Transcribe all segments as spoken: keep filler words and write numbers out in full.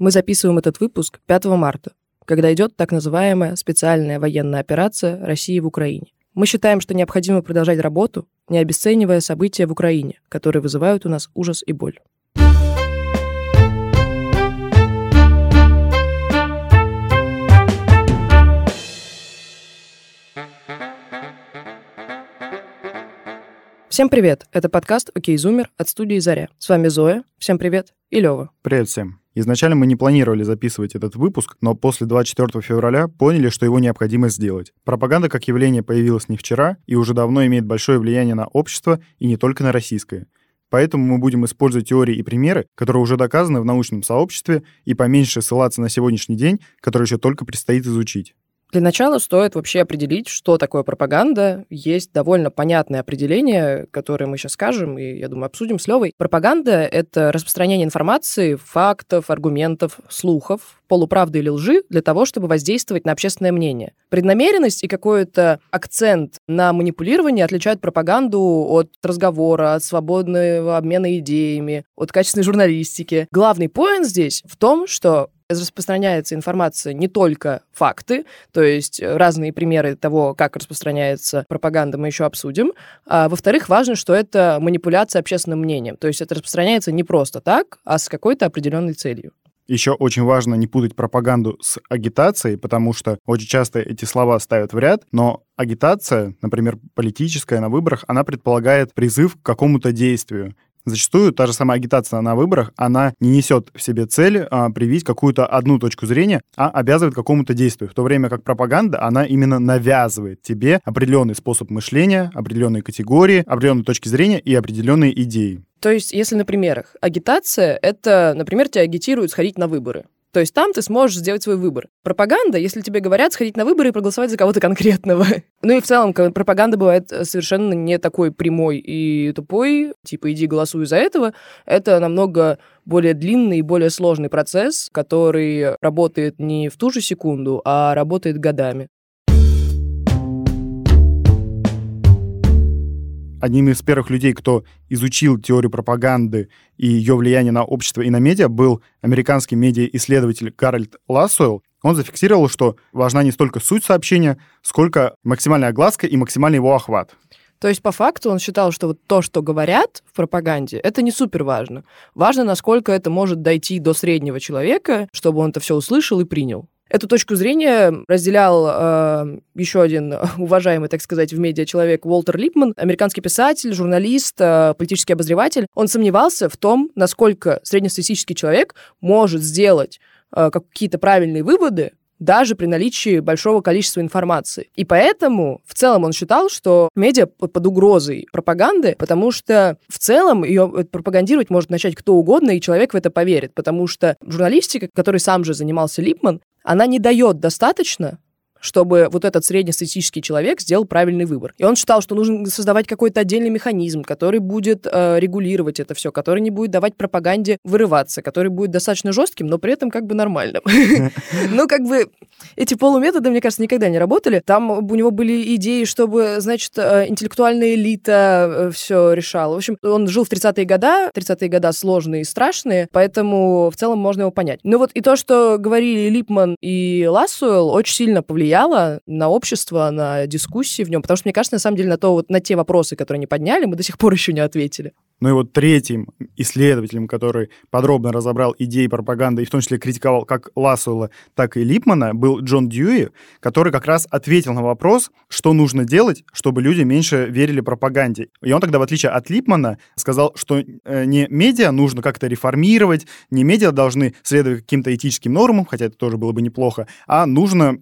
Мы записываем этот выпуск пятого марта, когда идет так называемая специальная военная операция России в Украине. Мы считаем, что необходимо продолжать работу, не обесценивая события в Украине, которые вызывают у нас ужас и боль. Всем привет! Это подкаст «Окей, зумер» от студии «Заря». С вами Зоя, всем привет, и Лёва. Привет всем. Изначально мы не планировали записывать этот выпуск, но после двадцать четвёртого февраля поняли, что его необходимо сделать. Пропаганда как явление появилась не вчера и уже давно имеет большое влияние на общество и не только на российское. Поэтому мы будем использовать теории и примеры, которые уже доказаны в научном сообществе, и поменьше ссылаться на сегодняшний день, который еще только предстоит изучить. Для начала стоит вообще определить, что такое пропаганда. Есть довольно понятное определение, которое мы сейчас скажем и, я думаю, обсудим с Левой. Пропаганда — это распространение информации, фактов, аргументов, слухов, полуправды или лжи для того, чтобы воздействовать на общественное мнение. Преднамеренность и какой-то акцент на манипулирование отличают пропаганду от разговора, от свободного обмена идеями, от качественной журналистики. Главный поинт здесь в том, что распространяется информация не только факты, то есть разные примеры того, как распространяется пропаганда, мы еще обсудим. А, во-вторых, важно, что это манипуляция общественным мнением, то есть это распространяется не просто так, а с какой-то определенной целью. Еще очень важно не путать пропаганду с агитацией, потому что очень часто эти слова ставят в ряд, но агитация, например, политическая на выборах, она предполагает призыв к какому-то действию. Зачастую та же самая агитация на выборах, она не несет в себе цель а, привить какую-то одну точку зрения, а обязывает к какому-то действию, в то время как пропаганда, она именно навязывает тебе определенный способ мышления, определенные категории, определенные точки зрения и определенные идеи. То есть, если на примерах, агитация — это, например, тебя агитируют сходить на выборы. То есть там ты сможешь сделать свой выбор. Пропаганда, если тебе говорят сходить на выборы и проголосовать за кого-то конкретного. Ну и в целом пропаганда бывает совершенно не такой прямой и тупой, типа «иди голосуй за этого». Это намного более длинный и более сложный процесс, который работает не в ту же секунду, а работает годами. Одним из первых людей, кто изучил теорию пропаганды и ее влияние на общество и на медиа, был американский медиа-исследователь Гарольд Лассуэлл. Он зафиксировал, что важна не столько суть сообщения, сколько максимальная огласка и максимальный его охват. То есть, по факту, он считал, что вот то, что говорят в пропаганде, это не супер важно. Важно, насколько это может дойти до среднего человека, чтобы он это все услышал и принял. Эту точку зрения разделял э, еще один уважаемый, так сказать, в медиа человек Уолтер Липман, американский писатель, журналист, э, политический обозреватель. Он сомневался в том, насколько среднестатистический человек может сделать э, какие-то правильные выводы даже при наличии большого количества информации. И поэтому в целом он считал, что медиа под угрозой пропаганды, потому что в целом ее пропагандировать может начать кто угодно, и человек в это поверит, потому что журналистика, которой сам же занимался Липман, она не дает достаточно, чтобы вот этот среднестатистический человек сделал правильный выбор. И он считал, что нужно создавать какой-то отдельный механизм, который будет э, регулировать это все, который не будет давать пропаганде вырываться, который будет достаточно жестким, но при этом как бы нормальным. Ну, как бы эти полуметоды, мне кажется, никогда не работали. Там у него были идеи, чтобы, значит, интеллектуальная элита все решала. В общем, он жил в тридцатые годы. тридцатые годы сложные и страшные, поэтому в целом можно его понять. Ну вот и то, что говорили Липман и Лассуэлл, очень сильно повлияло на общество, на дискуссии в нем, потому что, мне кажется, на самом деле, на, то, вот, на те вопросы, которые они подняли, мы до сих пор еще не ответили. Ну и вот третьим исследователем, который подробно разобрал идеи пропаганды и в том числе критиковал как Лассуэлла, так и Липмана, был Джон Дьюи, который как раз ответил на вопрос, что нужно делать, чтобы люди меньше верили пропаганде. И он тогда, в отличие от Липмана, сказал, что не медиа нужно как-то реформировать, не медиа должны следовать каким-то этическим нормам, хотя это тоже было бы неплохо, а нужно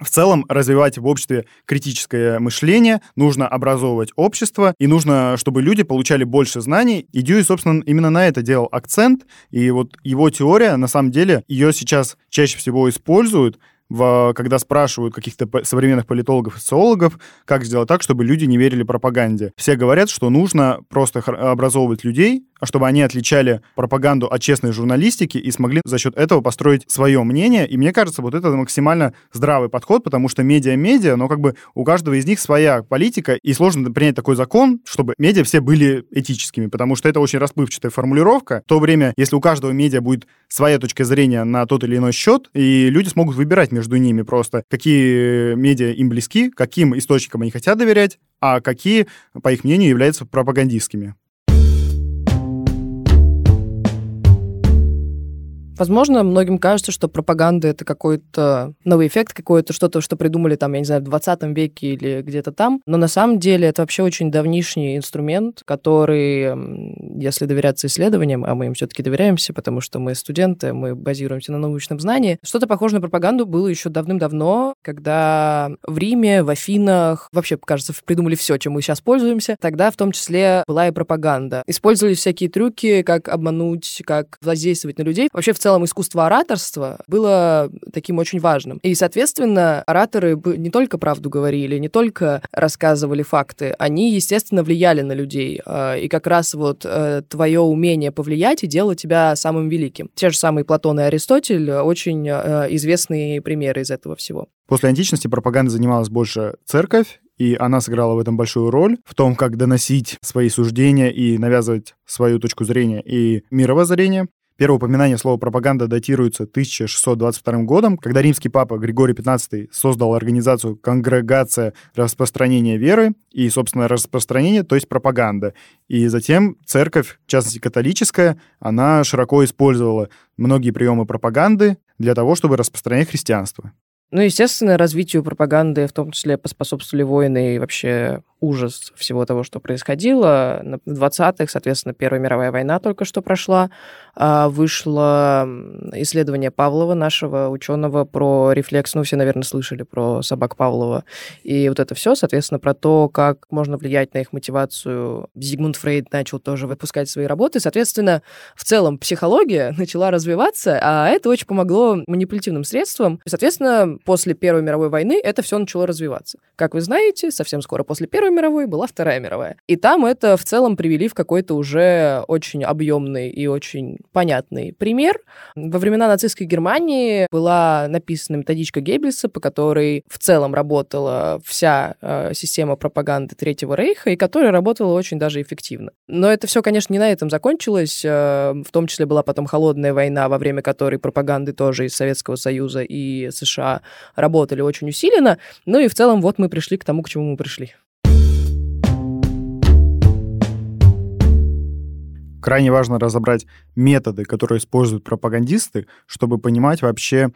в целом развивать в обществе критическое мышление, нужно образовывать общество, и нужно, чтобы люди получали больше знаний. И Дьюи, собственно, именно на это делал акцент. И вот его теория, на самом деле, ее сейчас чаще всего используют, в, когда спрашивают каких-то современных политологов и социологов, как сделать так, чтобы люди не верили пропаганде. Все говорят, что нужно просто образовывать людей, чтобы они отличали пропаганду от честной журналистики и смогли за счет этого построить свое мнение. И мне кажется, вот это максимально здравый подход, потому что медиа-медиа, но как бы у каждого из них своя политика, и сложно принять такой закон, чтобы медиа все были этическими, потому что это очень расплывчатая формулировка. В то время, если у каждого медиа будет своя точка зрения на тот или иной счет, и люди смогут выбирать между ними просто, какие медиа им близки, каким источникам они хотят доверять, а какие, по их мнению, являются пропагандистскими. Возможно, многим кажется, что пропаганда — это какой-то новый эффект, какое-то что-то, что придумали, там, я не знаю, в двадцатом веке или где-то там. Но на самом деле это вообще очень давнишний инструмент, который, если доверяться исследованиям, а мы им все-таки доверяемся, потому что мы студенты, мы базируемся на научном знании, что-то похожее на пропаганду было еще давным-давно, когда в Риме, в Афинах, вообще, кажется, придумали все, чем мы сейчас пользуемся. Тогда в том числе была и пропаганда. Использовались всякие трюки, как обмануть, как воздействовать на людей. Вообще, в целом, В целом искусство ораторства было таким очень важным. И, соответственно, ораторы не только правду говорили, не только рассказывали факты, они, естественно, влияли на людей. И как раз вот твое умение повлиять и делало тебя самым великим. Те же самые Платон и Аристотель — очень известные примеры из этого всего. После античности пропагандой занималась больше церковь, и она сыграла в этом большую роль, в том, как доносить свои суждения и навязывать свою точку зрения и мировоззрение. Первое упоминание слова «пропаганда» датируется тысяча шестьсот двадцать вторым годом, когда римский папа Григорий пятнадцатый создал организацию «Конгрегация распространения веры» и, собственно, распространение, то есть пропаганда. И затем церковь, в частности католическая, она широко использовала многие приемы пропаганды для того, чтобы распространять христианство. Ну, естественно, развитию пропаганды в том числе поспособствовали войны и вообще ужас всего того, что происходило. В двадцатых, соответственно, Первая мировая война только что прошла. Вышло исследование Павлова, нашего ученого, про рефлекс. Ну, все, наверное, слышали про собак Павлова. И вот это все, соответственно, про то, как можно влиять на их мотивацию. Зигмунд Фрейд начал тоже выпускать свои работы. Соответственно, в целом психология начала развиваться, а это очень помогло манипулятивным средствам. Соответственно, после Первой мировой войны это все начало развиваться. Как вы знаете, совсем скоро после Первой мировой была Вторая мировая. И там это в целом привели в какой-то уже очень объемный и очень понятный пример. Во времена нацистской Германии была написана методичка Геббельса, по которой в целом работала вся э, система пропаганды Третьего Рейха, и которая работала очень даже эффективно. Но это все, конечно, не на этом закончилось. Э, в том числе была потом холодная война, во время которой пропаганды тоже из Советского Союза и США работали очень усиленно. Ну и в целом вот мы пришли к тому, к чему мы пришли. Крайне важно разобрать методы, которые используют пропагандисты, чтобы понимать вообще,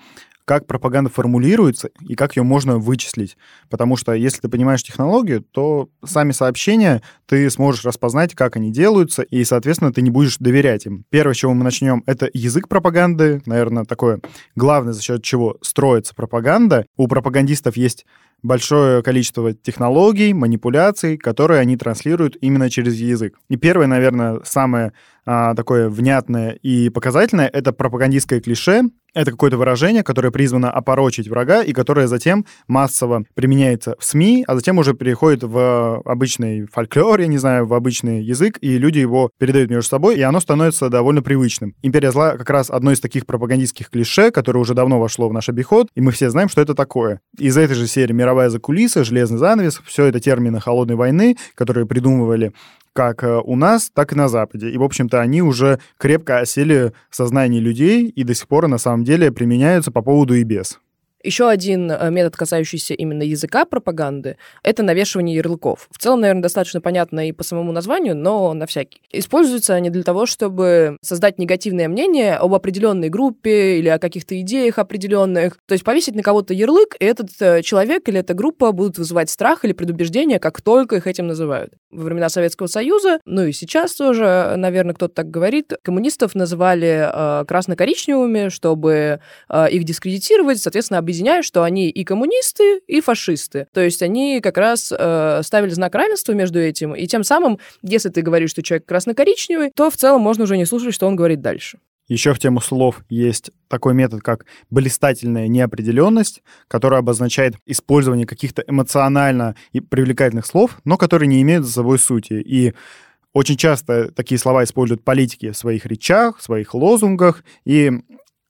как пропаганда формулируется и как ее можно вычислить. Потому что если ты понимаешь технологию, то сами сообщения ты сможешь распознать, как они делаются, и, соответственно, ты не будешь доверять им. Первое, с чего мы начнем, это язык пропаганды. Наверное, такое главное, за счет чего строится пропаганда. У пропагандистов есть большое количество технологий, манипуляций, которые они транслируют именно через язык. И первое, наверное, самое а, такое внятное и показательное — это пропагандистское клише. Это какое-то выражение, которое призвано опорочить врага и которое затем массово применяется в СМИ, а затем уже переходит в обычный фольклор, я не знаю, в обычный язык, и люди его передают между собой, и оно становится довольно привычным. «Империя зла» как раз одно из таких пропагандистских клише, которое уже давно вошло в наш обиход, и мы все знаем, что это такое. Из этой же серии «Мировая закулиса», «Железный занавес» — все это термины холодной войны, которые придумывали как у нас, так и на Западе. И, в общем-то, они уже крепко осели в сознании людей и до сих пор, на самом деле, применяются по поводу и без. Еще один метод, касающийся именно языка пропаганды, это навешивание ярлыков. В целом, наверное, достаточно понятно и по самому названию, но на всякий. Используются они для того, чтобы создать негативное мнение об определенной группе или о каких-то идеях определенных. То есть повесить на кого-то ярлык, и этот человек или эта группа будут вызывать страх или предубеждение, как только их этим называют. Во времена Советского Союза, ну и сейчас тоже, наверное, кто-то так говорит, коммунистов называли э, красно-коричневыми, чтобы э, их дискредитировать, соответственно, объединить что они и коммунисты, и фашисты. То есть они как раз э, ставили знак равенства между этим, и тем самым, если ты говоришь, что человек красно-коричневый, то в целом можно уже не слушать, что он говорит дальше. Еще в тему слов есть такой метод, как блистательная неопределенность, которая обозначает использование каких-то эмоционально привлекательных слов, но которые не имеют за собой сути. И очень часто такие слова используют политики в своих речах, в своих лозунгах, и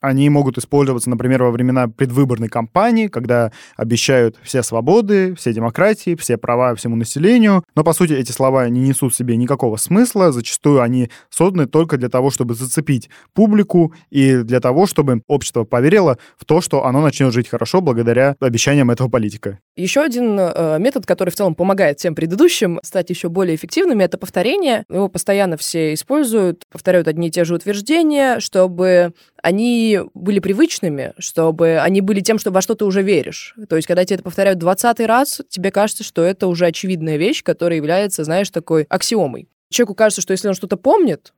они могут использоваться, например, во времена предвыборной кампании, когда обещают все свободы, все демократии, все права всему населению. Но, по сути, эти слова не несут в себе никакого смысла. Зачастую они созданы только для того, чтобы зацепить публику и для того, чтобы общество поверило в то, что оно начнет жить хорошо благодаря обещаниям этого политика. Еще один э, метод, который в целом помогает всем предыдущим стать еще более эффективными, это повторение. Его постоянно все используют, повторяют одни и те же утверждения, чтобы они были привычными, чтобы они были тем, что во что ты уже веришь. То есть, когда тебе это повторяют двадцатый раз, тебе кажется, что это уже очевидная вещь, которая является, знаешь, такой аксиомой. Человеку кажется, что если он что-то помнит,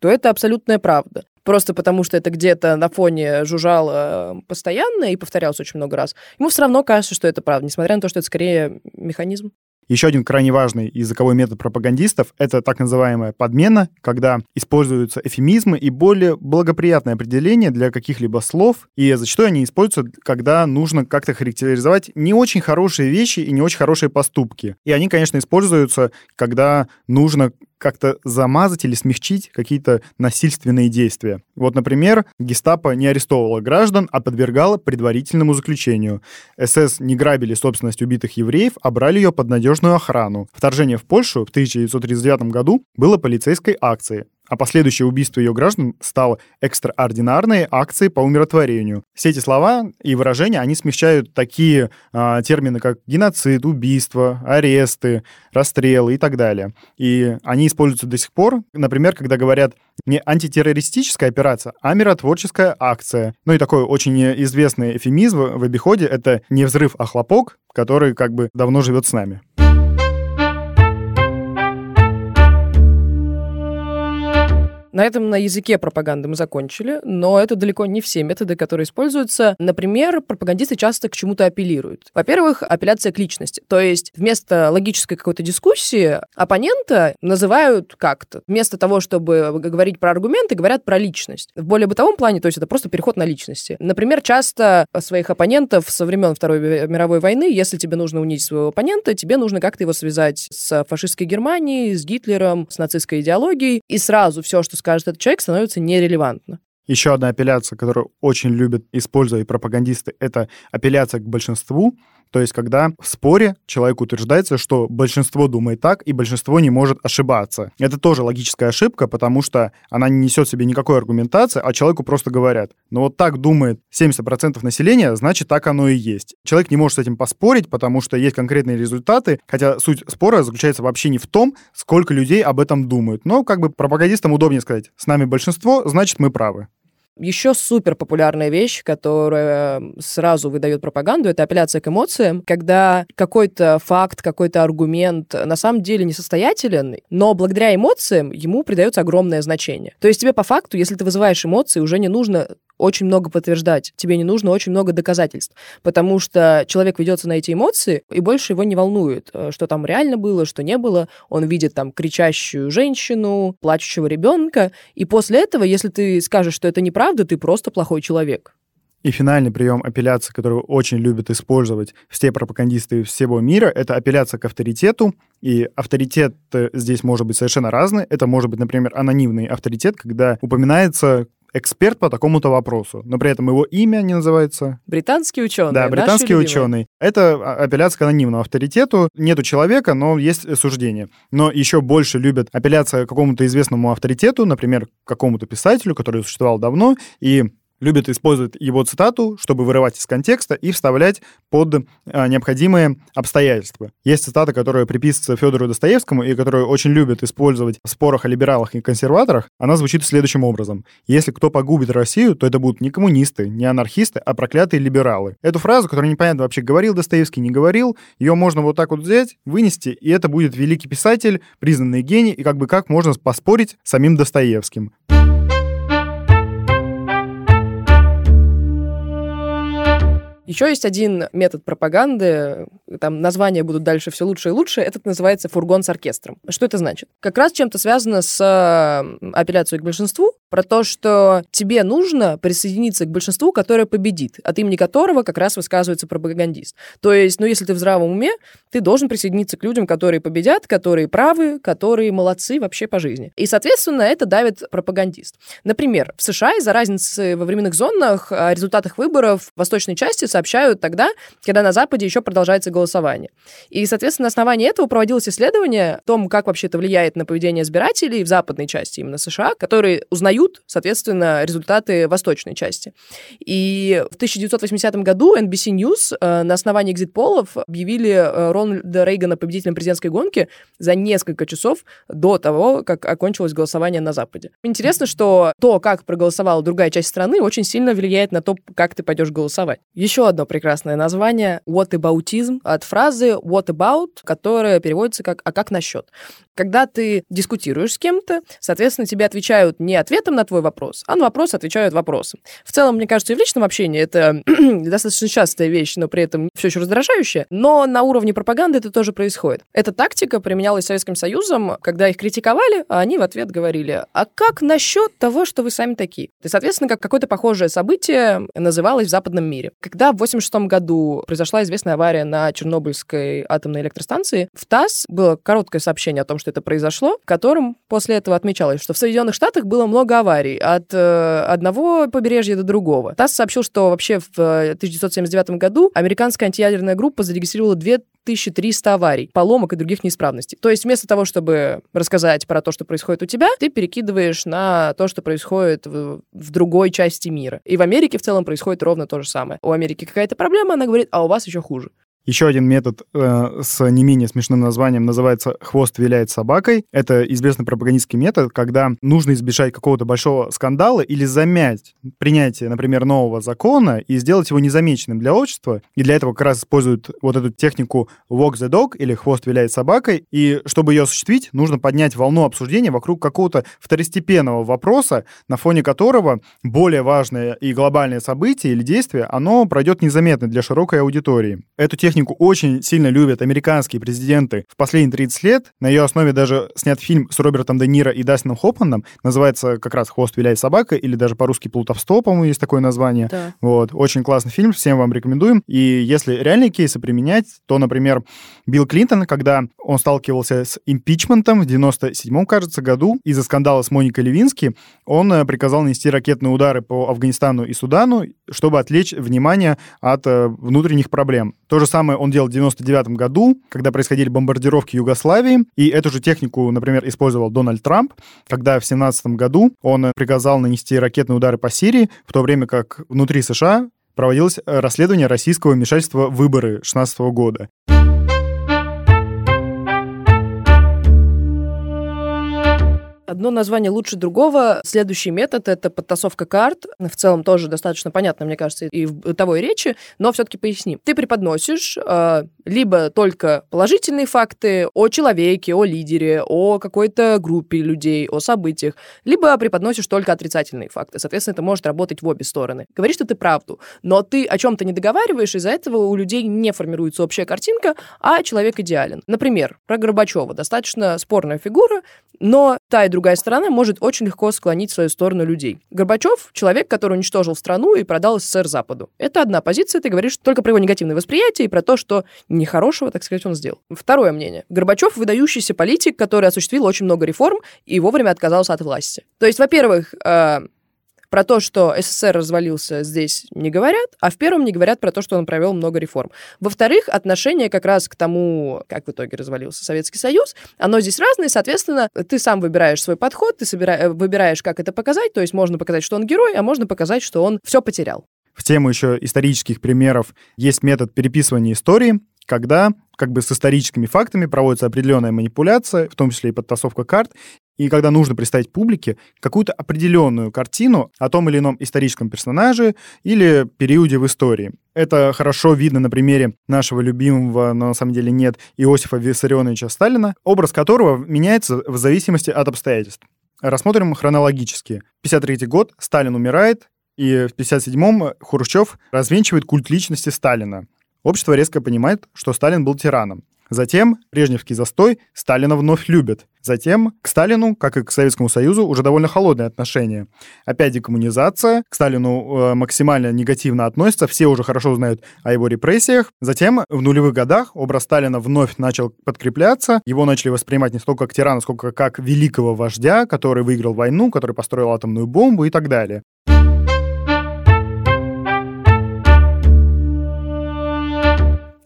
то это абсолютная правда. Просто потому, что это где-то на фоне жужжало постоянно и повторялось очень много раз. Ему все равно кажется, что это правда, несмотря на то, что это скорее механизм. Еще один крайне важный языковой метод пропагандистов – это так называемая подмена, когда используются эвфемизмы и более благоприятные определения для каких-либо слов, и зачастую они используются, когда нужно как-то характеризовать не очень хорошие вещи и не очень хорошие поступки. И они, конечно, используются, когда нужно как-то замазать или смягчить какие-то насильственные действия. Вот, например, гестапо не арестовывало граждан, а подвергало предварительному заключению. эс эс не грабили собственность убитых евреев, а брали ее под надежную охрану. Вторжение в Польшу в тысяча девятьсот тридцать девятом году было полицейской акцией, а последующее убийство ее граждан стало экстраординарной акцией по умиротворению. Все эти слова и выражения, они смягчают такие э, термины, как геноцид, убийство, аресты, расстрелы и так далее. И они используются до сих пор, например, когда говорят не антитеррористическая операция, а миротворческая акция. Ну и такой очень известный эвфемизм в обиходе — это не взрыв, а хлопок, который как бы давно живет с нами. На этом на языке пропаганды мы закончили, но это далеко не все методы, которые используются. Например, пропагандисты часто к чему-то апеллируют. Во-первых, апелляция к личности. То есть вместо логической какой-то дискуссии оппонента называют как-то. Вместо того, чтобы говорить про аргументы, говорят про личность. В более бытовом плане, то есть это просто переход на личности. Например, часто своих оппонентов со времен Второй мировой войны, если тебе нужно унизить своего оппонента, тебе нужно как-то его связать с фашистской Германией, с Гитлером, с нацистской идеологией, и сразу все, что скажет этот человек, становится нерелевантно. Еще одна апелляция, которую очень любят использовать пропагандисты, это апелляция к большинству. То есть, когда в споре человек утверждается, что большинство думает так, и большинство не может ошибаться. Это тоже логическая ошибка, потому что она не несет в себе никакой аргументации, а человеку просто говорят: ну вот так думает семьдесят процентов населения, значит, так оно и есть. Человек не может с этим поспорить, потому что есть конкретные результаты, хотя суть спора заключается вообще не в том, сколько людей об этом думают. Но как бы пропагандистам удобнее сказать: с нами большинство, значит, мы правы. Еще супер популярная вещь, которая сразу выдает пропаганду, это апелляция к эмоциям, когда какой-то факт, какой-то аргумент на самом деле несостоятелен, но благодаря эмоциям ему придается огромное значение. То есть тебе по факту, если ты вызываешь эмоции, уже не нужно очень много подтверждать, тебе не нужно очень много доказательств, потому что человек ведется на эти эмоции, и больше его не волнует, что там реально было, что не было. Он видит там кричащую женщину, плачущего ребенка, и после этого, если ты скажешь, что это неправда, ты просто плохой человек. И финальный прием апелляции, который очень любят использовать все пропагандисты всего мира, это апелляция к авторитету. И авторитет здесь может быть совершенно разный. Это может быть, например, анонимный авторитет, когда упоминается эксперт по такому-то вопросу, но при этом его имя не называется. Британский ученый. Да, британский ученый. Это апелляция к анонимному авторитету. Нету человека, но есть суждение. Но еще больше любят апелляция к какому-то известному авторитету, например, к какому-то писателю, который существовал давно, и любят использовать его цитату, чтобы вырывать из контекста и вставлять под необходимые обстоятельства. Есть цитата, которая приписывается Федору Достоевскому и которую очень любят использовать в спорах о либералах и консерваторах. Она звучит следующим образом. «Если кто погубит Россию, то это будут не коммунисты, не анархисты, а проклятые либералы». Эту фразу, которую непонятно вообще говорил Достоевский, не говорил, ее можно вот так вот взять, вынести, и это будет великий писатель, признанный гений, и как бы как можно поспорить с самим Достоевским. Еще есть один метод пропаганды, там названия будут дальше все лучше и лучше, этот называется «Фургон с оркестром». Что это значит? Как раз чем-то связано с апелляцией к большинству, про то, что тебе нужно присоединиться к большинству, которое победит, от имени которого как раз высказывается пропагандист. То есть, ну, если ты в здравом уме, ты должен присоединиться к людям, которые победят, которые правы, которые молодцы вообще по жизни. И, соответственно, это давит пропагандист. Например, в США из-за разницы во временных зонах о результатах выборов в восточной части сообщают тогда, когда на Западе еще продолжается голосование. И, соответственно, на основании этого проводилось исследование о том, как вообще это влияет на поведение избирателей в западной части именно США, которые узнают, соответственно, результаты восточной части. И в тысяча девятьсот восьмидесятом году Эн Би Си Ньюс на основании экзит-полов объявили Рональда Рейгана победителем президентской гонки за несколько часов до того, как окончилось голосование на Западе. Интересно, что то, как проголосовала другая часть страны, очень сильно влияет на то, как ты пойдешь голосовать. Еще одно прекрасное название — «whataboutism» от фразы «what about», которая переводится как «а как насчет?». Когда ты дискутируешь с кем-то, соответственно, тебе отвечают не ответом на твой вопрос, а на вопрос отвечают вопросом. В целом, мне кажется, и в личном общении это достаточно частая вещь, но при этом все еще раздражающая, но на уровне пропаганды это тоже происходит. Эта тактика применялась Советским Союзом, когда их критиковали, а они в ответ говорили: «А как насчет того, что вы сами такие?» И, соответственно, как какое-то похожее событие называлось в западном мире. Когда в восемьдесят шестом году произошла известная авария на Чернобыльской атомной электростанции, в ТАСС было короткое сообщение о том, что это произошло, в котором после этого отмечалось, что в Соединенных Штатах было много аварий от э, одного побережья до другого. ТАСС сообщил, что вообще в тысяча девятьсот семьдесят девятом году американская антиядерная группа зарегистрировала две тысячи триста аварий, поломок и других неисправностей. То есть вместо того, чтобы рассказать про то, что происходит у тебя, ты перекидываешь на то, что происходит в, в другой части мира. И в Америке в целом происходит ровно то же самое. У Америки какая-то проблема, она говорит, а у вас еще хуже. Еще один метод э, с не менее смешным названием называется «хвост виляет собакой». Это известный пропагандистский метод, когда нужно избежать какого-то большого скандала или замять принятие, например, нового закона и сделать его незамеченным для общества. И для этого как раз используют вот эту технику «walk the dog» или «хвост виляет собакой». И чтобы ее осуществить, нужно поднять волну обсуждения вокруг какого-то второстепенного вопроса, на фоне которого более важное и глобальное событие или действие, оно пройдет незаметно для широкой аудитории. Эту технику Технику очень сильно любят американские президенты в последние тридцать лет. На ее основе даже снят фильм с Робертом Де Ниро и Дастином Хоффманом. Называется как раз «Хвост виляет собакой», или даже по-русски «Плутовство», по-моему, есть такое название. Да. Вот. Очень классный фильм, всем вам рекомендуем. И если реальные кейсы применять, то, например, Билл Клинтон, когда он сталкивался с импичментом в девяносто седьмом, кажется, году, из-за скандала с Моникой Левински, он приказал нанести ракетные удары по Афганистану и Судану, чтобы отвлечь внимание от внутренних проблем. То же самое он делал в девяносто девятом году, когда происходили бомбардировки Югославии, и эту же технику, например, использовал Дональд Трамп, когда в семнадцатом году он приказал нанести ракетные удары по Сирии, в то время как внутри США проводилось расследование российского вмешательства в выборы шестнадцатого года. Одно название лучше другого. Следующий метод — это подтасовка карт. В целом тоже достаточно понятно, мне кажется, и в бытовой речи, но все-таки поясним. Ты преподносишь э, либо только положительные факты о человеке, о лидере, о какой-то группе людей, о событиях, либо преподносишь только отрицательные факты. Соответственно, это может работать в обе стороны. Говоришь, что ты правду, но ты о чем-то не договариваешь, из-за этого у людей не формируется общая картинка, а человек идеален. Например, про Горбачева. Достаточно спорная фигура, но та и другая сторона может очень легко склонить в свою сторону людей. Горбачев — человек, который уничтожил страну и продал СССР Западу. Это одна позиция, ты говоришь только про его негативное восприятие и про то, что нехорошего, так сказать, он сделал. Второе мнение. Горбачев — выдающийся политик, который осуществил очень много реформ и вовремя отказался от власти. То есть, во-первых, э- про то, что СССР развалился, здесь не говорят, а в первом не говорят про то, что он провел много реформ. Во-вторых, отношение как раз к тому, как в итоге развалился Советский Союз, оно здесь разное, соответственно, ты сам выбираешь свой подход, ты собира... выбираешь, как это показать, то есть можно показать, что он герой, а можно показать, что он все потерял. В тему еще исторических примеров есть метод переписывания истории, когда как бы с историческими фактами проводится определенная манипуляция, в том числе и подтасовка карт, и когда нужно представить публике какую-то определенную картину о том или ином историческом персонаже или периоде в истории. Это хорошо видно на примере нашего любимого, но на самом деле нет, Иосифа Виссарионовича Сталина, образ которого меняется в зависимости от обстоятельств. Рассмотрим хронологически. пятьдесят третий год, Сталин умирает, и в пятьдесят седьмом Хрущев развенчивает культ личности Сталина. Общество резко понимает, что Сталин был тираном. Затем брежневский застой, Сталина вновь любят. Затем к Сталину, как и к Советскому Союзу, уже довольно холодное отношение. Опять декоммунизация, к Сталину максимально негативно относятся, все уже хорошо знают о его репрессиях. Затем в нулевых годах образ Сталина вновь начал подкрепляться, его начали воспринимать не столько как тирана, сколько как великого вождя, который выиграл войну, который построил атомную бомбу и так далее.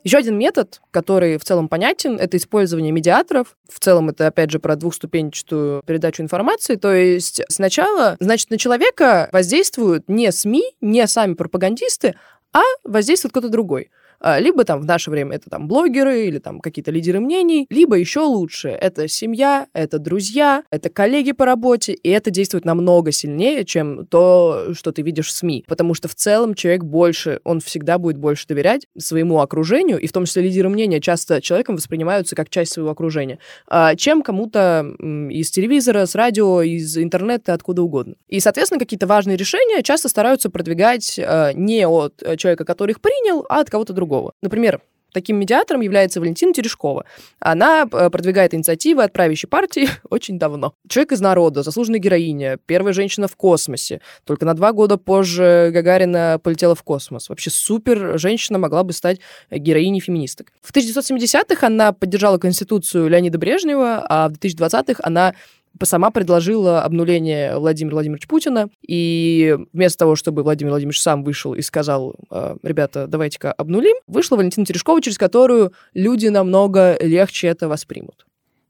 Еще один метод, который в целом понятен, это использование медиаторов. В целом это, опять же, про двухступенчатую передачу информации. То есть сначала, значит, на человека воздействуют не СМИ, не сами пропагандисты, а воздействует кто-то другой. Либо там в наше время это там блогеры или там какие-то лидеры мнений, либо еще лучше. Это семья, это друзья, это коллеги по работе, и это действует намного сильнее, чем то, что ты видишь в СМИ. Потому что в целом человек больше, он всегда будет больше доверять своему окружению, и в том числе лидеры мнения часто человеком воспринимаются как часть своего окружения, чем кому-то из телевизора, с радио, из интернета, откуда угодно. И, соответственно, какие-то важные решения часто стараются продвигать не от человека, который их принял, а от кого-то другого. Например, таким медиатором является Валентина Терешкова. Она продвигает инициативы от правящей партии очень давно. Человек из народа, заслуженная героиня, первая женщина в космосе. Только на два года позже Гагарина полетела в космос. Вообще супер женщина могла бы стать героиней феминисток. В тысяча девятьсот семидесятых она поддержала Конституцию Леонида Брежнева, а в две тысячи двадцатых она сама предложила обнуление Владимира Владимировича Путина, и вместо того, чтобы Владимир Владимирович сам вышел и сказал, ребята, давайте-ка обнулим, вышла Валентина Терешкова, через которую люди намного легче это воспримут.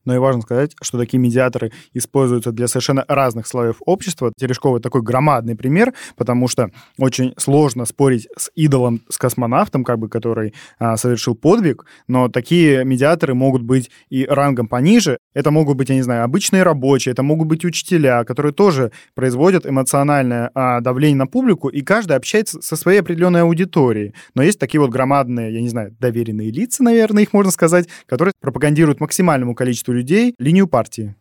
Но и важно сказать, что такие медиаторы используются для совершенно разных слоев общества. Терешкова такой громадный пример, потому что очень сложно спорить с идолом, с космонавтом, как бы, который а, совершил подвиг, но такие медиаторы могут быть и рангом пониже. Это могут быть, я не знаю, обычные рабочие, это могут быть учителя, которые тоже производят эмоциональное а, давление на публику, и каждый общается со своей определенной аудиторией. Но есть такие вот громадные, я не знаю, доверенные лица, наверное, их можно сказать, которые пропагандируют максимальному количеству людей, людей, линию партии.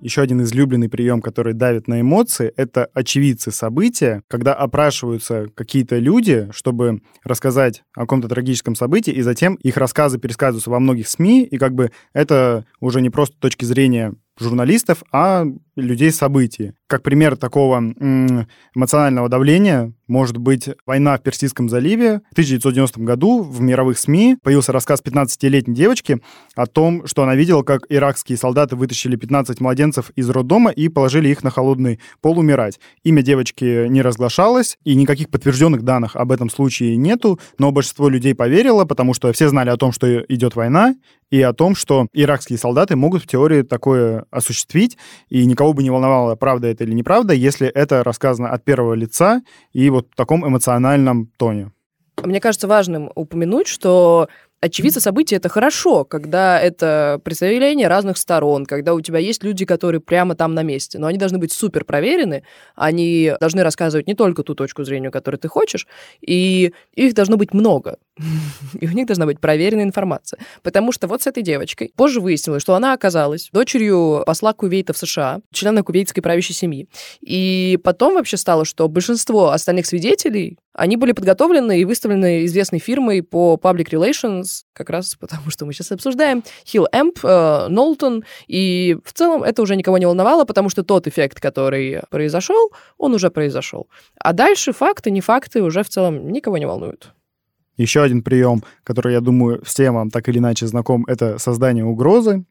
Еще один излюбленный прием, который давит на эмоции, это очевидцы события, когда опрашиваются какие-то люди, чтобы рассказать о каком-то трагическом событии, и затем их рассказы пересказываются во многих СМИ, и как бы это уже не просто точки зрения журналистов, а людей событий. Как пример такого эмоционального давления может быть война в Персидском заливе. В тысяча девятьсот девяностом году в мировых СМИ появился рассказ пятнадцатилетней девочки о том, что она видела, как иракские солдаты вытащили пятнадцать младенцев из роддома и положили их на холодный пол умирать. Имя девочки не разглашалось, и никаких подтвержденных данных об этом случае нету, но большинство людей поверило, потому что все знали о том, что идет война, и о том, что иракские солдаты могут в теории такое осуществить, и никого бы не волновало, правда это или неправда, если это рассказано от первого лица и вот в таком эмоциональном тоне. Мне кажется важным упомянуть, что очевидцы событий — это хорошо, когда это представление разных сторон, когда у тебя есть люди, которые прямо там на месте, но они должны быть супер проверены, они должны рассказывать не только ту точку зрения, которую ты хочешь, и их должно быть много, и у них должна быть проверенная информация. Потому что вот с этой девочкой позже выяснилось, что она оказалась дочерью посла Кувейта в США, члена кувейтской правящей семьи. И потом вообще стало, что большинство остальных свидетелей, они были подготовлены и выставлены известной фирмой по public relations, как раз потому, что мы сейчас обсуждаем, Hill Amp, Knowlton, и в целом это уже никого не волновало, потому что тот эффект, который произошел, он уже произошел. А дальше факты, не факты уже в целом никого не волнуют. Еще один прием, который, я думаю, всем вам так или иначе знаком, это создание угрозы.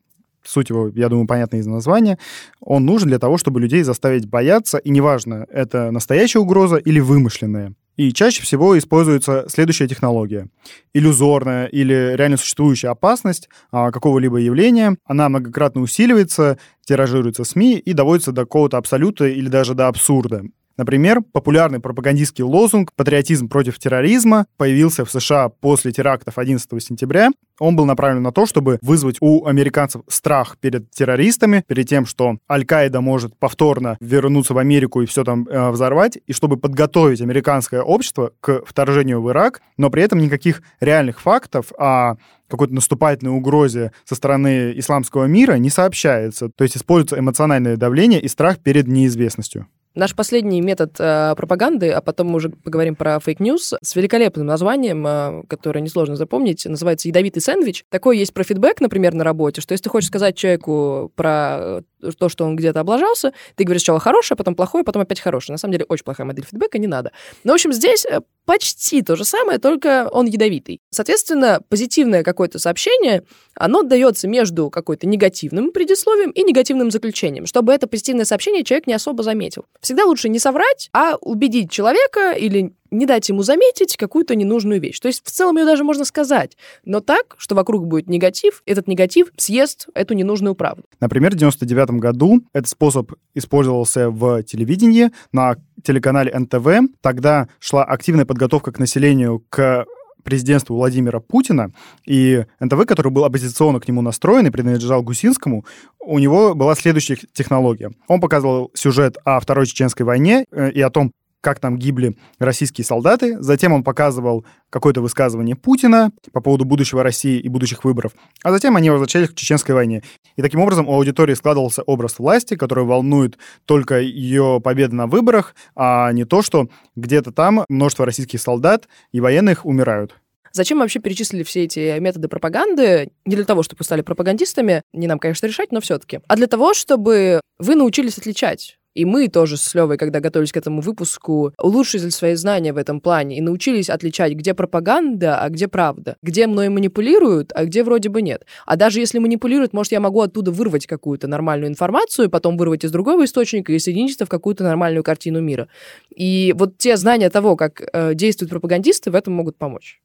Суть его, я думаю, понятна из названия. Он нужен для того, чтобы людей заставить бояться, и неважно, это настоящая угроза или вымышленная. И чаще всего используется следующая технология. Иллюзорная или реально существующая опасность какого-либо явления, она многократно усиливается, тиражируется в СМИ и доводится до какого-то абсолюта или даже до абсурда. Например, популярный пропагандистский лозунг «Патриотизм против терроризма» появился в США после терактов одиннадцатого сентября. Он был направлен на то, чтобы вызвать у американцев страх перед террористами, перед тем, что Аль-Каида может повторно вернуться в Америку и все там э, взорвать, и чтобы подготовить американское общество к вторжению в Ирак, но при этом никаких реальных фактов о какой-то наступательной угрозе со стороны исламского мира не сообщается. То есть используется эмоциональное давление и страх перед неизвестностью. Наш последний метод э, пропаганды, а потом мы уже поговорим про фейк-ньюс, с великолепным названием, э, которое несложно запомнить, называется «Ядовитый сэндвич». Такой есть про фидбэк, например, на работе, что если ты хочешь сказать человеку про то, что он где-то облажался, ты говоришь сначала хорошее, потом плохое, потом опять хорошее. На самом деле, очень плохая модель фидбэка, не надо. Но, в общем, здесь почти то же самое, только он ядовитый. Соответственно, позитивное какое-то сообщение, оно дается между какой-то негативным предисловием и негативным заключением, чтобы это позитивное сообщение человек не особо заметил. Всегда лучше не соврать, а убедить человека или не дать ему заметить какую-то ненужную вещь. То есть в целом ее даже можно сказать, но так, что вокруг будет негатив, этот негатив съест эту ненужную правду. Например, в девяносто девятом году этот способ использовался в телевидении, на телеканале эн тэ вэ. Тогда шла активная подготовка к населению к президентству Владимира Путина, и эн тэ вэ, который был оппозиционно к нему настроен и принадлежал Гусинскому, у него была следующая технология. Он показывал сюжет о Второй Чеченской войне и о том, как там гибли российские солдаты. Затем он показывал какое-то высказывание Путина по поводу будущего России и будущих выборов. А затем они возвращались к Чеченской войне. И таким образом у аудитории складывался образ власти, который волнует только ее победа на выборах, а не то, что где-то там множество российских солдат и военных умирают. Зачем мы вообще перечислили все эти методы пропаганды? Не для того, чтобы вы стали пропагандистами, не нам, конечно, решать, но все-таки. А для того, чтобы вы научились отличать. И мы тоже с Левой, когда готовились к этому выпуску, улучшили свои знания в этом плане и научились отличать, где пропаганда, а где правда, где мной манипулируют, а где вроде бы нет. А даже если манипулируют, может, я могу оттуда вырвать какую-то нормальную информацию, потом вырвать из другого источника и соединить это в какую-то нормальную картину мира. И вот те знания того, как э, действуют пропагандисты, в этом могут помочь.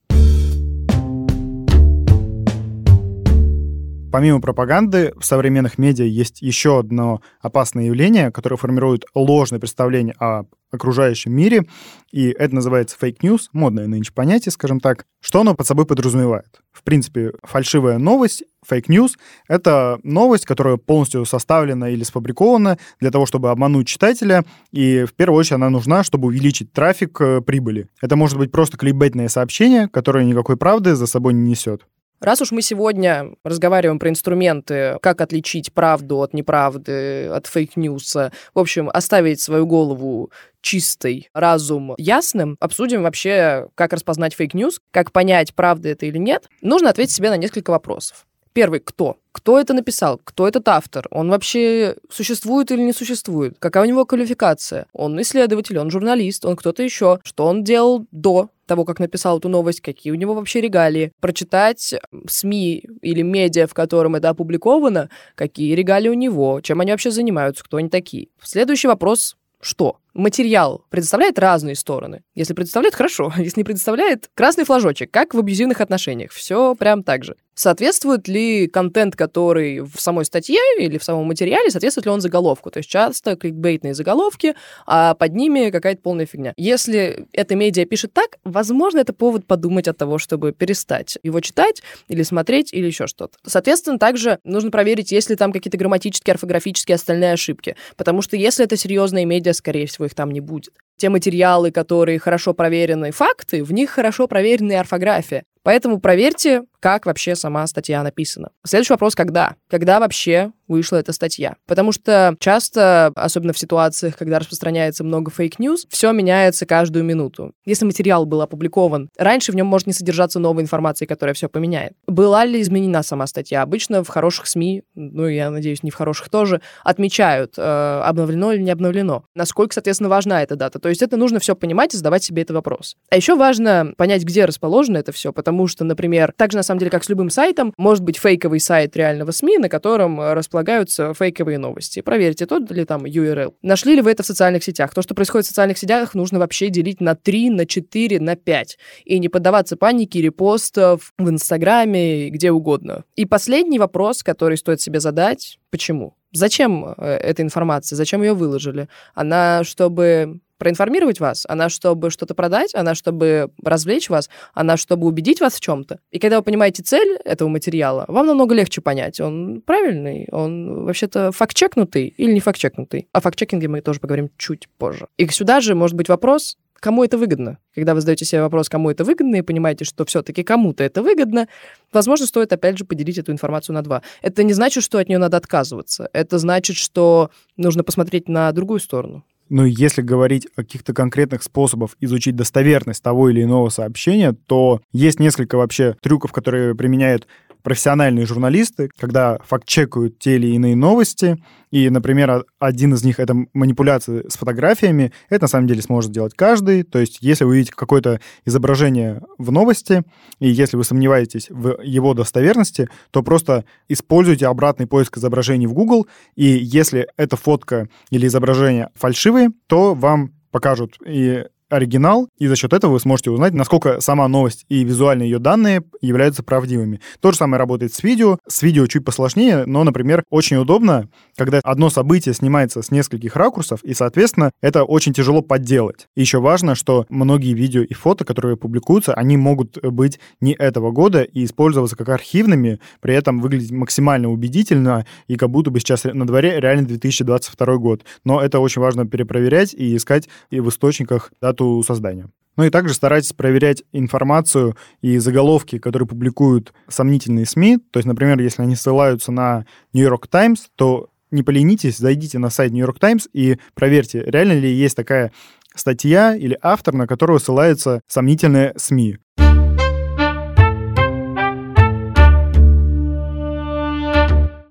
Помимо пропаганды, в современных медиа есть еще одно опасное явление, которое формирует ложное представление о окружающем мире, и это называется фейк-ньюс, модное нынче понятие, скажем так. Что оно под собой подразумевает? В принципе, фальшивая новость, фейк-ньюс — это новость, которая полностью составлена или сфабрикована для того, чтобы обмануть читателя, и в первую очередь она нужна, чтобы увеличить трафик прибыли. Это может быть просто кликбейтное сообщение, которое никакой правды за собой не несет. Раз уж мы сегодня разговариваем про инструменты, как отличить правду от неправды, от фейк-ньюса, в общем, оставить свою голову чистой, разум ясным, обсудим вообще, как распознать фейк-ньюс, как понять, правда это или нет, нужно ответить себе на несколько вопросов. Первый – кто? Кто это написал? Кто этот автор? Он вообще существует или не существует? Какая у него квалификация? Он исследователь, он журналист, он кто-то еще. Что он делал до того, как написал эту новость? Какие у него вообще регалии? Прочитать СМИ или медиа, в котором это опубликовано, какие регалии у него? Чем они вообще занимаются? Кто они такие? Следующий вопрос – что? Материал предоставляет разные стороны. Если предоставляет, хорошо. Если не предоставляет, красный флажочек, как в абьюзивных отношениях. Все прям так же. Соответствует ли контент, который в самой статье или в самом материале, соответствует ли он заголовку? То есть часто кликбейтные заголовки, а под ними какая-то полная фигня. Если эта медиа пишет так, возможно, это повод подумать от того, чтобы перестать его читать или смотреть, или еще что-то. Соответственно, также нужно проверить, есть ли там какие-то грамматические, орфографические, остальные ошибки. Потому что если это серьезная медиа, скорее всего, их там не будет. Те материалы, которые хорошо проверены факты, в них хорошо проверены орфография. Поэтому проверьте, как вообще сама статья написана. Следующий вопрос – когда? Когда вообще вышла эта статья? Потому что часто, особенно в ситуациях, когда распространяется много фейк-ньюс, все меняется каждую минуту. Если материал был опубликован, раньше в нем может не содержаться новой информации, которая все поменяет. Была ли изменена сама статья? Обычно в хороших СМИ, ну, я надеюсь, не в хороших тоже, отмечают, э, обновлено или не обновлено. Насколько, соответственно, важна эта дата. То есть это нужно все понимать и задавать себе этот вопрос. А еще важно понять, где расположено это все, потому Потому что, например, так же, на самом деле, как с любым сайтом, может быть фейковый сайт реального СМИ, на котором располагаются фейковые новости. Проверьте, тот ли там ю ар эл. Нашли ли вы это в социальных сетях? То, что происходит в социальных сетях, нужно вообще делить на три, на четыре, на пять. И не поддаваться панике репостов в Инстаграме, где угодно. И последний вопрос, который стоит себе задать. Почему? Зачем эта информация? Зачем ее выложили? Она, чтобы проинформировать вас, она, чтобы что-то продать, она, чтобы развлечь вас, она, чтобы убедить вас в чем-то. И когда вы понимаете цель этого материала, вам намного легче понять, он правильный, он вообще-то фактчекнутый или не фактчекнутый. О фактчекинге мы тоже поговорим чуть позже. И сюда же может быть вопрос, кому это выгодно? Когда вы задаете себе вопрос, кому это выгодно, и понимаете, что все-таки кому-то это выгодно, возможно, стоит, опять же, поделить эту информацию на два. Это не значит, что от нее надо отказываться. Это значит, что нужно посмотреть на другую сторону. Но если говорить о каких-то конкретных способах изучить достоверность того или иного сообщения, то есть несколько вообще трюков, которые применяют профессиональные журналисты, когда фактчекают те или иные новости. И, например, один из них — это манипуляции с фотографиями. Это, на самом деле, сможет делать каждый. То есть, если вы видите какое-то изображение в новости, и если вы сомневаетесь в его достоверности, то просто используйте обратный поиск изображений в Google, и если эта фотка или изображение фальшивые, то вам покажут и оригинал, и за счет этого вы сможете узнать, насколько сама новость и визуальные ее данные являются правдивыми. То же самое работает с видео. С видео чуть посложнее, но, например, очень удобно, когда одно событие снимается с нескольких ракурсов, и, соответственно, это очень тяжело подделать. И еще важно, что многие видео и фото, которые публикуются, они могут быть не этого года и использоваться как архивными, при этом выглядеть максимально убедительно, и как будто бы сейчас на дворе реально две тысячи двадцать второй год. Но это очень важно перепроверять и искать и в источниках дату создания. Ну и также старайтесь проверять информацию и заголовки, которые публикуют сомнительные СМИ. То есть, например, если они ссылаются на New York Times, то не поленитесь, зайдите на сайт New York Times и проверьте, реально ли есть такая статья или автор, на которую ссылаются сомнительные СМИ.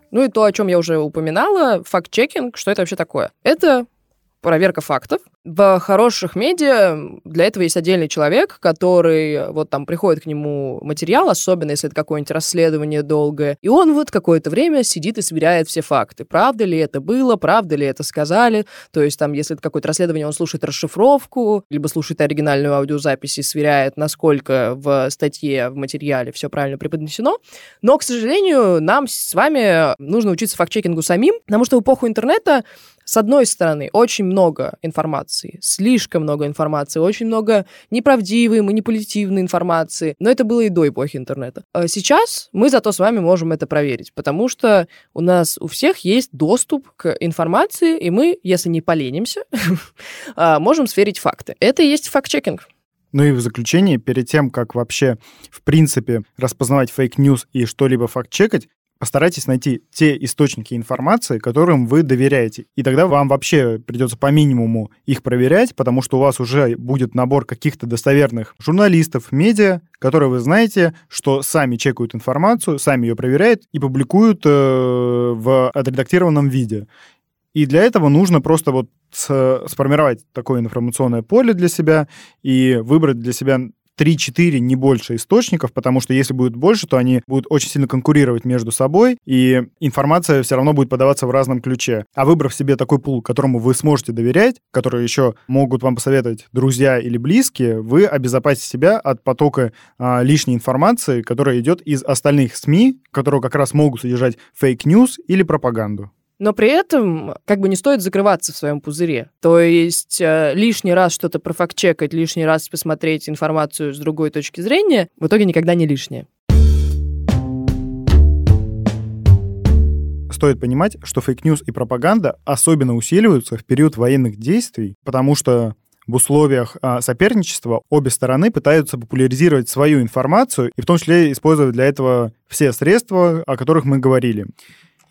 Ну и то, о чем я уже упоминала, фактчекинг, что это вообще такое? Это проверка фактов. В хороших медиа для этого есть отдельный человек, который вот там приходит к нему материал, особенно если это какое-нибудь расследование долгое, и он вот какое-то время сидит и собирает все факты. Правда ли это было, правда ли это сказали? То есть там, если это какое-то расследование, он слушает расшифровку, либо слушает оригинальную аудиозапись и сверяет, насколько в статье, в материале все правильно преподнесено. Но, к сожалению, нам с вами нужно учиться фактчекингу самим, потому что в эпоху интернета, с одной стороны, очень много информации, слишком много информации, очень много неправдивой, манипулятивной информации. Но это было и до эпохи интернета. Сейчас мы зато с вами можем это проверить, потому что у нас у всех есть доступ к информации, и мы, если не поленимся, можем сверить факты. Это и есть фактчекинг. Ну и в заключение, перед тем, как вообще, в принципе, распознавать фейк-ньюс и что-либо фактчекать, постарайтесь найти те источники информации, которым вы доверяете. И тогда вам вообще придется по минимуму их проверять, потому что у вас уже будет набор каких-то достоверных журналистов, медиа, которые вы знаете, что сами чекают информацию, сами ее проверяют и публикуют э, в отредактированном виде. И для этого нужно просто вот сформировать такое информационное поле для себя и выбрать для себя три-четыре, не больше источников, потому что если будет больше, то они будут очень сильно конкурировать между собой, и информация все равно будет подаваться в разном ключе. А выбрав себе такой пул, которому вы сможете доверять, который еще могут вам посоветовать друзья или близкие, вы обезопасите себя от потока а, лишней информации, которая идет из остальных СМИ, которые как раз могут содержать фейк-ньюс или пропаганду. Но при этом как бы не стоит закрываться в своем пузыре. То есть э, лишний раз что-то профактчекать, лишний раз посмотреть информацию с другой точки зрения в итоге никогда не лишнее. Стоит понимать, что фейк-ньюс и пропаганда особенно усиливаются в период военных действий, потому что в условиях соперничества обе стороны пытаются популяризировать свою информацию и в том числе использовать для этого все средства, о которых мы говорили.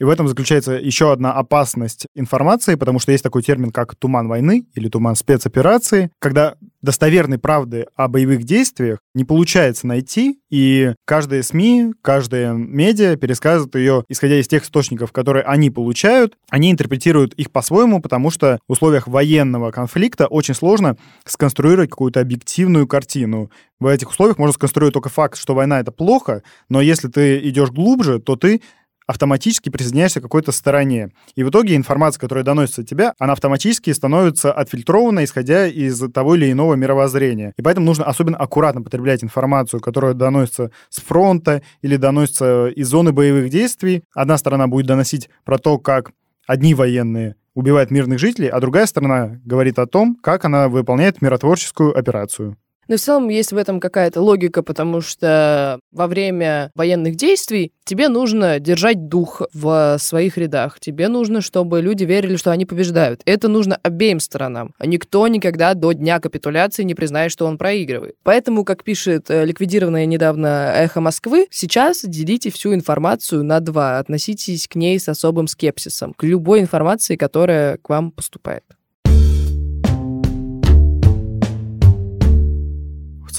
И в этом заключается еще одна опасность информации, потому что есть такой термин, как «туман войны» или «туман спецоперации», когда достоверной правды о боевых действиях не получается найти, и каждая СМИ, каждая медиа пересказывает ее, исходя из тех источников, которые они получают, они интерпретируют их по-своему, потому что в условиях военного конфликта очень сложно сконструировать какую-то объективную картину. В этих условиях можно сконструировать только факт, что война — это плохо, но если ты идешь глубже, то ты автоматически присоединяешься к какой-то стороне. И в итоге информация, которая доносится от тебя, она автоматически становится отфильтрованной, исходя из того или иного мировоззрения. И поэтому нужно особенно аккуратно потреблять информацию, которая доносится с фронта или доносится из зоны боевых действий. Одна сторона будет доносить про то, как одни военные убивают мирных жителей, а другая сторона говорит о том, как она выполняет миротворческую операцию. Но в целом есть в этом какая-то логика, потому что во время военных действий тебе нужно держать дух в своих рядах. Тебе нужно, чтобы люди верили, что они побеждают. Это нужно обеим сторонам. Никто никогда до дня капитуляции не признает, что он проигрывает. Поэтому, как пишет ликвидированное недавно «Эхо Москвы», сейчас делите всю информацию на два. Относитесь к ней с особым скепсисом, к любой информации, которая к вам поступает.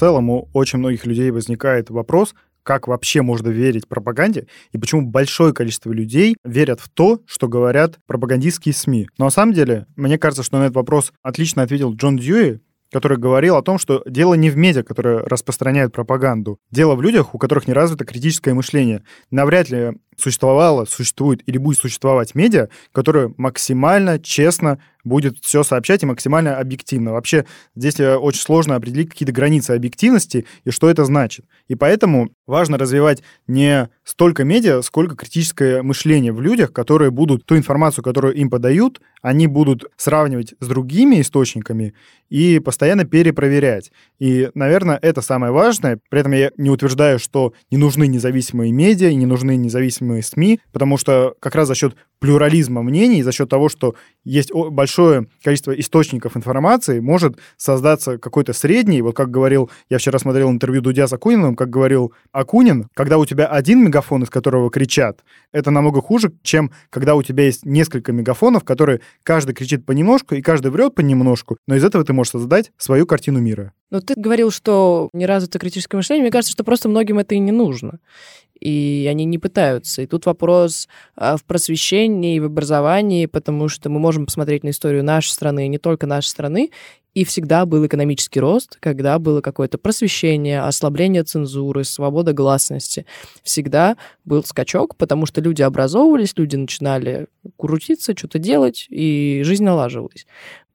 целом у очень многих людей возникает вопрос, как вообще можно верить пропаганде и почему большое количество людей верят в то, что говорят пропагандистские СМИ. Но на самом деле, мне кажется, что на этот вопрос отлично ответил Джон Дьюи, который говорил о том, что дело не в медиа, которые распространяют пропаганду. Дело в людях, у которых не развито критическое мышление. Навряд ли существовало, существует или будет существовать медиа, которое максимально честно будет все сообщать и максимально объективно. Вообще здесь очень сложно определить какие-то границы объективности и что это значит. И поэтому важно развивать не столько медиа, сколько критическое мышление в людях, которые будут ту информацию, которую им подают, они будут сравнивать с другими источниками и постоянно перепроверять. И, наверное, это самое важное. При этом я не утверждаю, что не нужны независимые медиа и не нужны независимые СМИ, потому что как раз за счет плюрализма мнений, за счет того, что есть большое количество источников информации, может создаться какой-то средний, вот как говорил, я вчера смотрел интервью Дудя с Акуниным, как говорил Акунин, когда у тебя один мегафон, из которого кричат, это намного хуже, чем когда у тебя есть несколько мегафонов, которые каждый кричит понемножку, и каждый врет понемножку, но из этого ты можешь создать свою картину мира. Но ты говорил, что неразвито критическое мышление, мне кажется, что просто многим это и не нужно. И они не пытаются. И тут вопрос в просвещении и в образовании, потому что мы можем посмотреть на историю нашей страны, не только нашей страны, и всегда был экономический рост, когда было какое-то просвещение, ослабление цензуры, свобода гласности. Всегда был скачок, потому что люди образовывались, люди начинали крутиться, что-то делать, и жизнь налаживалась.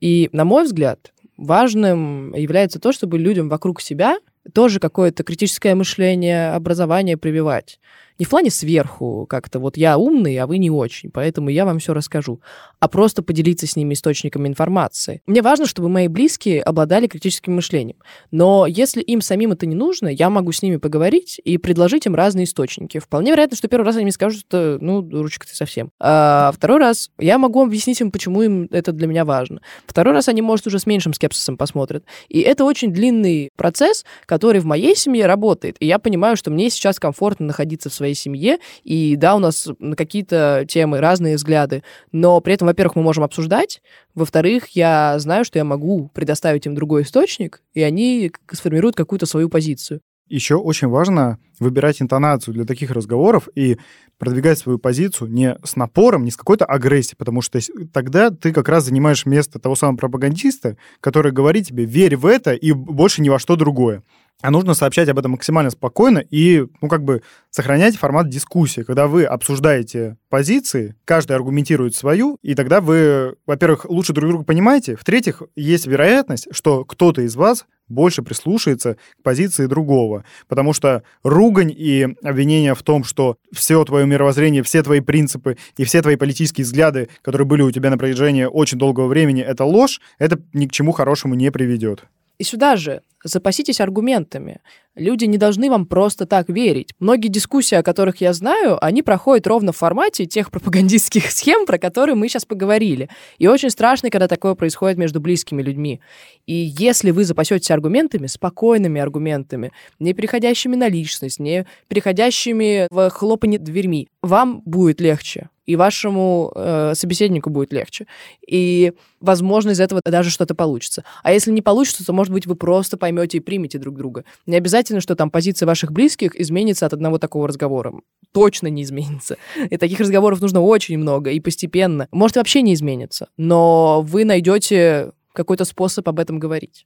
И, на мой взгляд, важным является то, чтобы людям вокруг себя тоже какое-то критическое мышление, образование прививать. Не в плане сверху как-то, вот я умный, а вы не очень, поэтому я вам все расскажу, а просто поделиться с ними источниками информации. Мне важно, чтобы мои близкие обладали критическим мышлением, но если им самим это не нужно, я могу с ними поговорить и предложить им разные источники. Вполне вероятно, что первый раз они мне скажут, что ну, дурочка ты совсем. А второй раз я могу объяснить им, почему им это для меня важно. Второй раз они, может, уже с меньшим скепсисом посмотрят. И это очень длинный процесс, который в моей семье работает, и я понимаю, что мне сейчас комфортно находиться в своей семье, и да, у нас на какие-то темы разные взгляды, но при этом, во-первых, мы можем обсуждать, во-вторых, я знаю, что я могу предоставить им другой источник, и они сформируют какую-то свою позицию. Еще очень важно выбирать интонацию для таких разговоров и продвигать свою позицию не с напором, не с какой-то агрессией, потому что тогда ты как раз занимаешь место того самого пропагандиста, который говорит тебе «верь в это и больше ни во что другое». А нужно сообщать об этом максимально спокойно и, ну, как бы сохранять формат дискуссии, когда вы обсуждаете позиции, каждый аргументирует свою, и тогда вы, во-первых, лучше друг друга понимаете, в-третьих, есть вероятность, что кто-то из вас больше прислушается к позиции другого, потому что ругань и обвинение в том, что все твое мировоззрение, все твои принципы и все твои политические взгляды, которые были у тебя на протяжении очень долгого времени, это ложь, это ни к чему хорошему не приведет. И сюда же запаситесь аргументами. Люди не должны вам просто так верить. Многие дискуссии, о которых я знаю, они проходят ровно в формате тех пропагандистских схем, про которые мы сейчас поговорили. И очень страшно, когда такое происходит между близкими людьми. И если вы запасетесь аргументами, спокойными аргументами, не переходящими на личность, не переходящими в хлопанье дверьми, вам будет легче. И вашему э, собеседнику будет легче. И, возможно, из этого даже что-то получится. А если не получится, то, может быть, вы просто поймете и примете друг друга. Не обязательно, что там позиция ваших близких изменится от одного такого разговора. Точно не изменится. И таких разговоров нужно очень много и постепенно. Может, вообще не изменится, но вы найдете какой-то способ об этом говорить.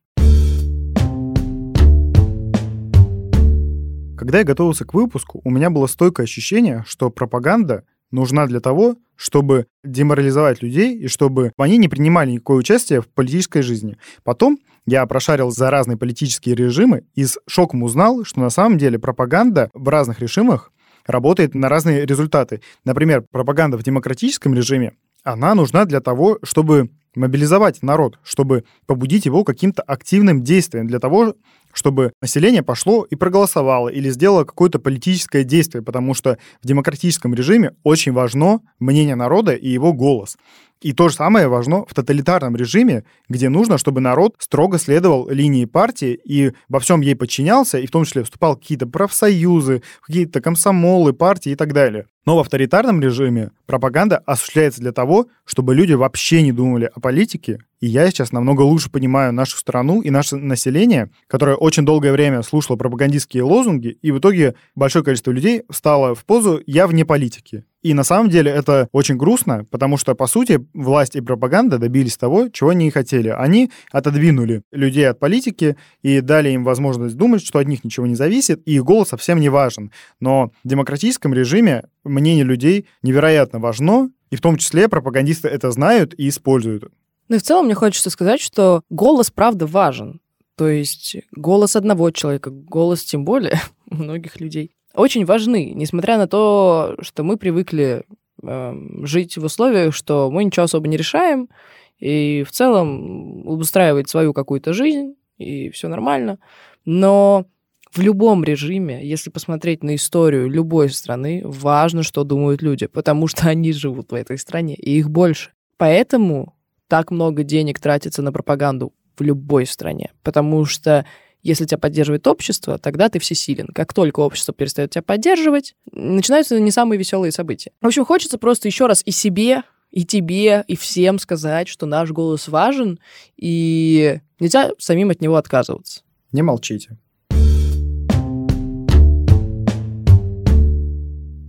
Когда я готовился к выпуску, у меня было стойкое ощущение, что пропаганда нужна для того, чтобы деморализовать людей и чтобы они не принимали никакое участие в политической жизни. Потом я прошарил за разные политические режимы и с шоком узнал, что на самом деле пропаганда в разных режимах работает на разные результаты. Например, пропаганда в демократическом режиме, она нужна для того, чтобы мобилизовать народ, чтобы побудить его каким-то активным действием, для того, чтобы население пошло и проголосовало или сделало какое-то политическое действие, потому что в демократическом режиме очень важно мнение народа и его голос. И то же самое важно в тоталитарном режиме, где нужно, чтобы народ строго следовал линии партии и во всем ей подчинялся, и в том числе вступал в какие-то профсоюзы, какие-то комсомолы, партии и так далее. Но в авторитарном режиме пропаганда осуществляется для того, чтобы люди вообще не думали о политике. И я сейчас намного лучше понимаю нашу страну и наше население, которое очень долгое время слушало пропагандистские лозунги, и в итоге большое количество людей встало в позу «я вне политики». И на самом деле это очень грустно, потому что, по сути, власть и пропаганда добились того, чего они и хотели. Они отодвинули людей от политики и дали им возможность думать, что от них ничего не зависит, и их голос совсем не важен. Но в демократическом режиме мнение людей невероятно важно, и в том числе пропагандисты это знают и используют. Ну и в целом мне хочется сказать, что голос, правда, важен. То есть голос одного человека, голос тем более многих людей, очень важны, несмотря на то, что мы привыкли э, жить в условиях, что мы ничего особо не решаем, и в целом устраивать свою какую-то жизнь, и все нормально. Но в любом режиме, если посмотреть на историю любой страны, важно, что думают люди, потому что они живут в этой стране, и их больше. Поэтому так много денег тратится на пропаганду в любой стране, потому что если тебя поддерживает общество, тогда ты всесилен. Как только общество перестает тебя поддерживать, начинаются не самые веселые события. В общем, хочется просто еще раз и себе, и тебе, и всем сказать, что наш голос важен, и нельзя самим от него отказываться. Не молчите.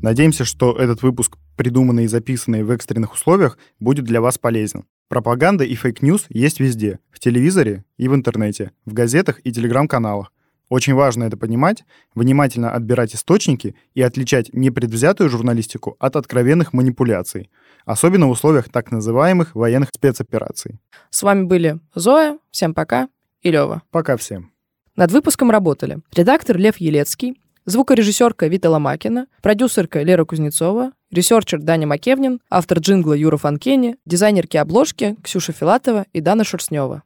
Надеемся, что этот выпуск, придуманный и записанный в экстренных условиях, будет для вас полезен. Пропаганда и фейк-ньюс есть везде, в телевизоре и в интернете, в газетах и телеграм-каналах. Очень важно это понимать, внимательно отбирать источники и отличать непредвзятую журналистику от откровенных манипуляций, особенно в условиях так называемых военных спецопераций. С вами были Зоя, всем пока, и Лёва. Пока всем. Над выпуском работали редактор Лев Елецкий, звукорежиссерка Вита Ломакина, продюсерка Лера Кузнецова, ресерчер Даня Макевнин, автор джингла Юра Фанкени, дизайнерки обложки Ксюша Филатова и Дана Шерстнева.